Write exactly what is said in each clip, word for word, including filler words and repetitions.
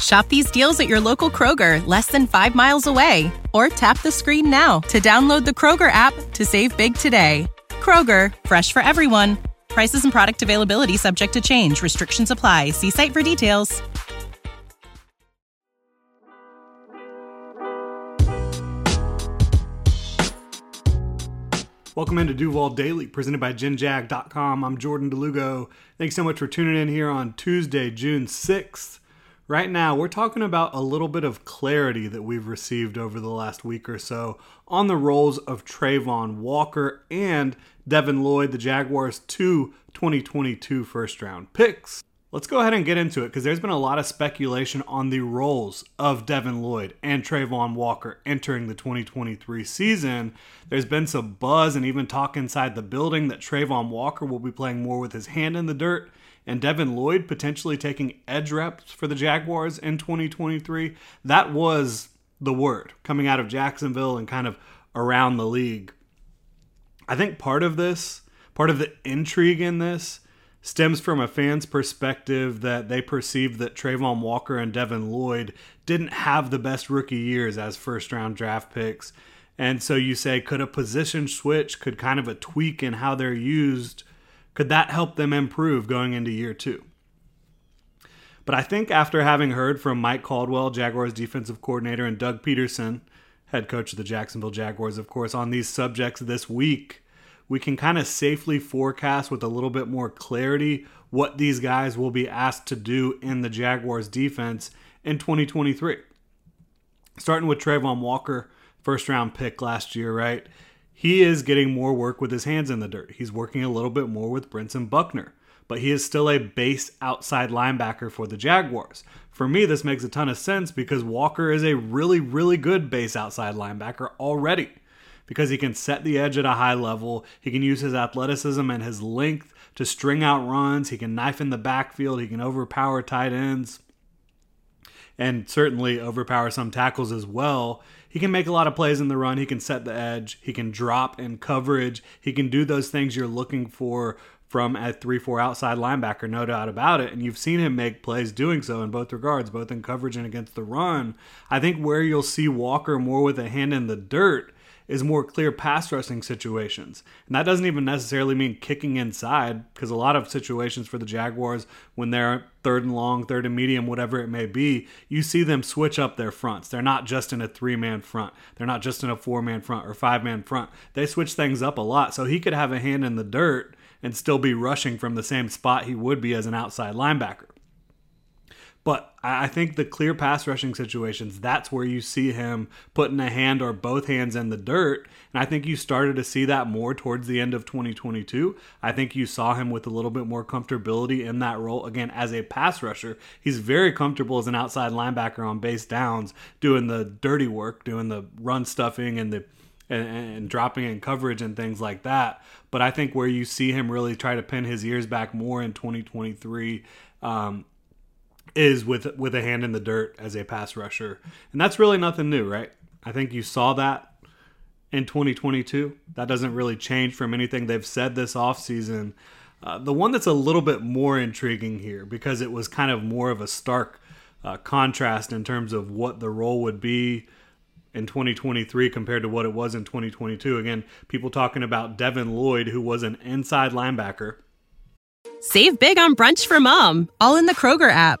Shop these deals at your local Kroger, less than five miles away. Or tap the screen now to download the Kroger app to save big today. Kroger, fresh for everyone. Prices and product availability subject to change. Restrictions apply. See site for details. Welcome into Duval Daily, presented by gin jag dot com. I'm Jordan DeLugo. Thanks so much for tuning in here on Tuesday, June sixth. Right now, we're talking about a little bit of clarity that we've received over the last week or so on the roles of Travon Walker and Devin Lloyd, the Jaguars' two twenty twenty-two first-round picks. Let's go ahead and get into it because there's been a lot of speculation on the roles of Devin Lloyd and Travon Walker entering the twenty twenty-three season. There's been some buzz and even talk inside the building that Travon Walker will be playing more with his hand in the dirt, and Devin Lloyd potentially taking edge reps for the Jaguars in twenty twenty-three. That was the word coming out of Jacksonville and kind of around the league. I think part of this, part of the intrigue in this, stems from a fan's perspective that they perceived that Travon Walker and Devin Lloyd didn't have the best rookie years as first-round draft picks. And so you say, could a position switch, could kind of a tweak in how they're used, could that help them improve going into year two? But I think after having heard from Mike Caldwell, Jaguars defensive coordinator, and Doug Peterson, head coach of the Jacksonville Jaguars, of course, on these subjects this week, we can kind of safely forecast with a little bit more clarity what these guys will be asked to do in the Jaguars defense in twenty twenty-three. Starting with Travon Walker, first round pick last year, right? He is getting more work with his hands in the dirt. He's working a little bit more with Brinson Buckner, but he is still a base outside linebacker for the Jaguars. For me, this makes a ton of sense because Walker is a really, really good base outside linebacker already because he can set the edge at a high level. He can use his athleticism and his length to string out runs. He can knife in the backfield. He can overpower tight ends and certainly overpower some tackles as well. He can make a lot of plays in the run. He can set the edge. He can drop in coverage. He can do those things you're looking for from a three four outside linebacker, no doubt about it. And you've seen him make plays doing so in both regards, both in coverage and against the run. I think where you'll see Walker more with a hand in the dirt is more clear pass rushing situations. And that doesn't even necessarily mean kicking inside, because a lot of situations for the Jaguars, when they're third and long, third and medium, whatever it may be, you see them switch up their fronts. They're not just in a three-man front. They're not just in a four-man front or five-man front. They switch things up a lot. So he could have a hand in the dirt and still be rushing from the same spot he would be as an outside linebacker. But I think the clear pass rushing situations, that's where you see him putting a hand or both hands in the dirt. And I think you started to see that more towards the end of twenty twenty-two. I think you saw him with a little bit more comfortability in that role. Again, as a pass rusher, he's very comfortable as an outside linebacker on base downs, doing the dirty work, doing the run stuffing and the and, and dropping in coverage and things like that. But I think where you see him really try to pin his ears back more in twenty twenty-three, um, is with with a hand in the dirt as a pass rusher. And that's really nothing new, right? I think you saw that in twenty twenty-two. That doesn't really change from anything they've said this offseason. Uh, the one that's a little bit more intriguing here, because it was kind of more of a stark uh, contrast in terms of what the role would be in twenty twenty-three compared to what it was in twenty twenty-two. Again, people talking about Devin Lloyd, who was an inside linebacker. Save big on brunch for mom, all in the Kroger app.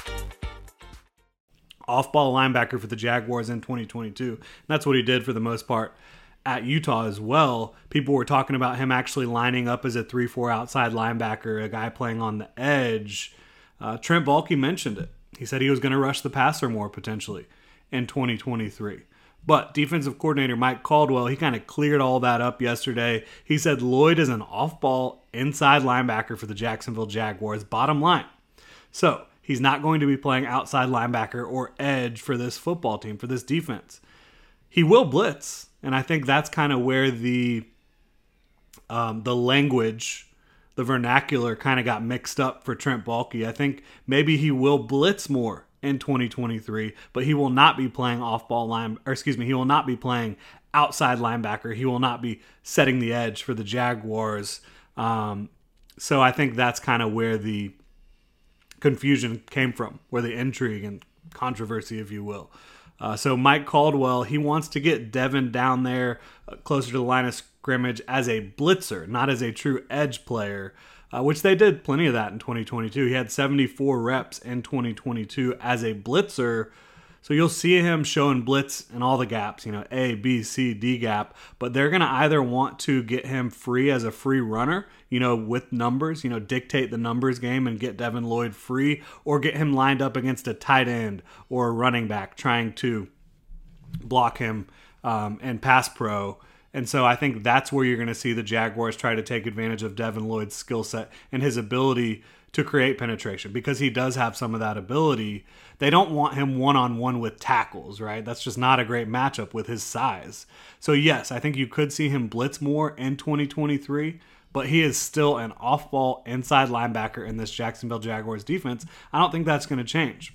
Off-ball linebacker for the Jaguars in twenty twenty-two. And that's what he did for the most part at Utah as well. People were talking about him actually lining up as a three four outside linebacker, a guy playing on the edge. Uh, Trent Baalke mentioned it. He said he was going to rush the passer more potentially in twenty twenty-three. But defensive coordinator Mike Caldwell, he kind of cleared all that up yesterday. He said Lloyd is an off-ball inside linebacker for the Jacksonville Jaguars, bottom line. So he's not going to be playing outside linebacker or edge for this football team, for this defense. He will blitz, and I think that's kind of where the um, the language, the vernacular kind of got mixed up for Trent Baalke. I think maybe he will blitz more in twenty twenty-three, but he will not be playing off-ball line, or excuse me, he will not be playing outside linebacker. He will not be setting the edge for the Jaguars. Um, so I think that's kind of where the confusion came from, where the intrigue and controversy, if you will. Uh, so Mike Caldwell, he wants to get Devin down there uh, closer to the line of scrimmage as a blitzer, not as a true edge player, uh, which they did plenty of that in twenty twenty-two. He had seventy-four reps in twenty twenty-two as a blitzer. So you'll see him showing blitz in all the gaps, you know, A, B, C, D gap, but they're going to either want to get him free as a free runner, you know, with numbers, you know, dictate the numbers game and get Devin Lloyd free, or get him lined up against a tight end or a running back trying to block him um, and pass pro. And so I think that's where you're going to see the Jaguars try to take advantage of Devin Lloyd's skill set and his ability to create penetration, because he does have some of that ability. They don't want him one-on-one with tackles, right? That's just not a great matchup with his size. So yes, I think you could see him blitz more in twenty twenty-three, but he is still an off-ball inside linebacker in this Jacksonville Jaguars defense. I don't think that's going to change.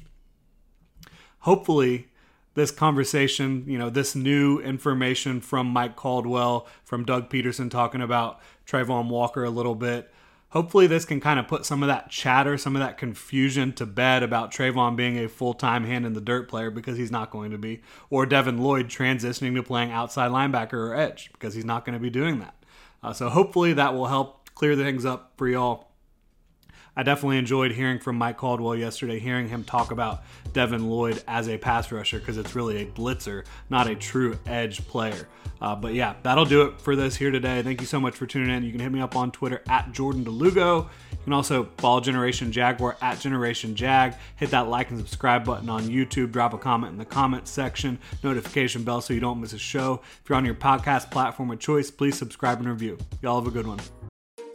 Hopefully, this conversation, you know, this new information from Mike Caldwell, from Doug Peterson talking about Travon Walker a little bit, hopefully this can kind of put some of that chatter, some of that confusion to bed about Travon being a full-time hand-in-the-dirt player, because he's not going to be, or Devin Lloyd transitioning to playing outside linebacker or edge, because he's not going to be doing that. Uh, so hopefully that will help clear things up for y'all. I definitely enjoyed hearing from Mike Caldwell yesterday, hearing him talk about Devin Lloyd as a pass rusher, because it's really a blitzer, not a true edge player. Uh, but yeah, that'll do it for this here today. Thank you so much for tuning in. You can hit me up on Twitter at Jordan DeLugo. You can also follow Generation Jaguar at Generation Jag. Hit that like and subscribe button on YouTube. Drop a comment in the comment section. Notification bell so you don't miss a show. If you're on your podcast platform of choice, please subscribe and review. Y'all have a good one.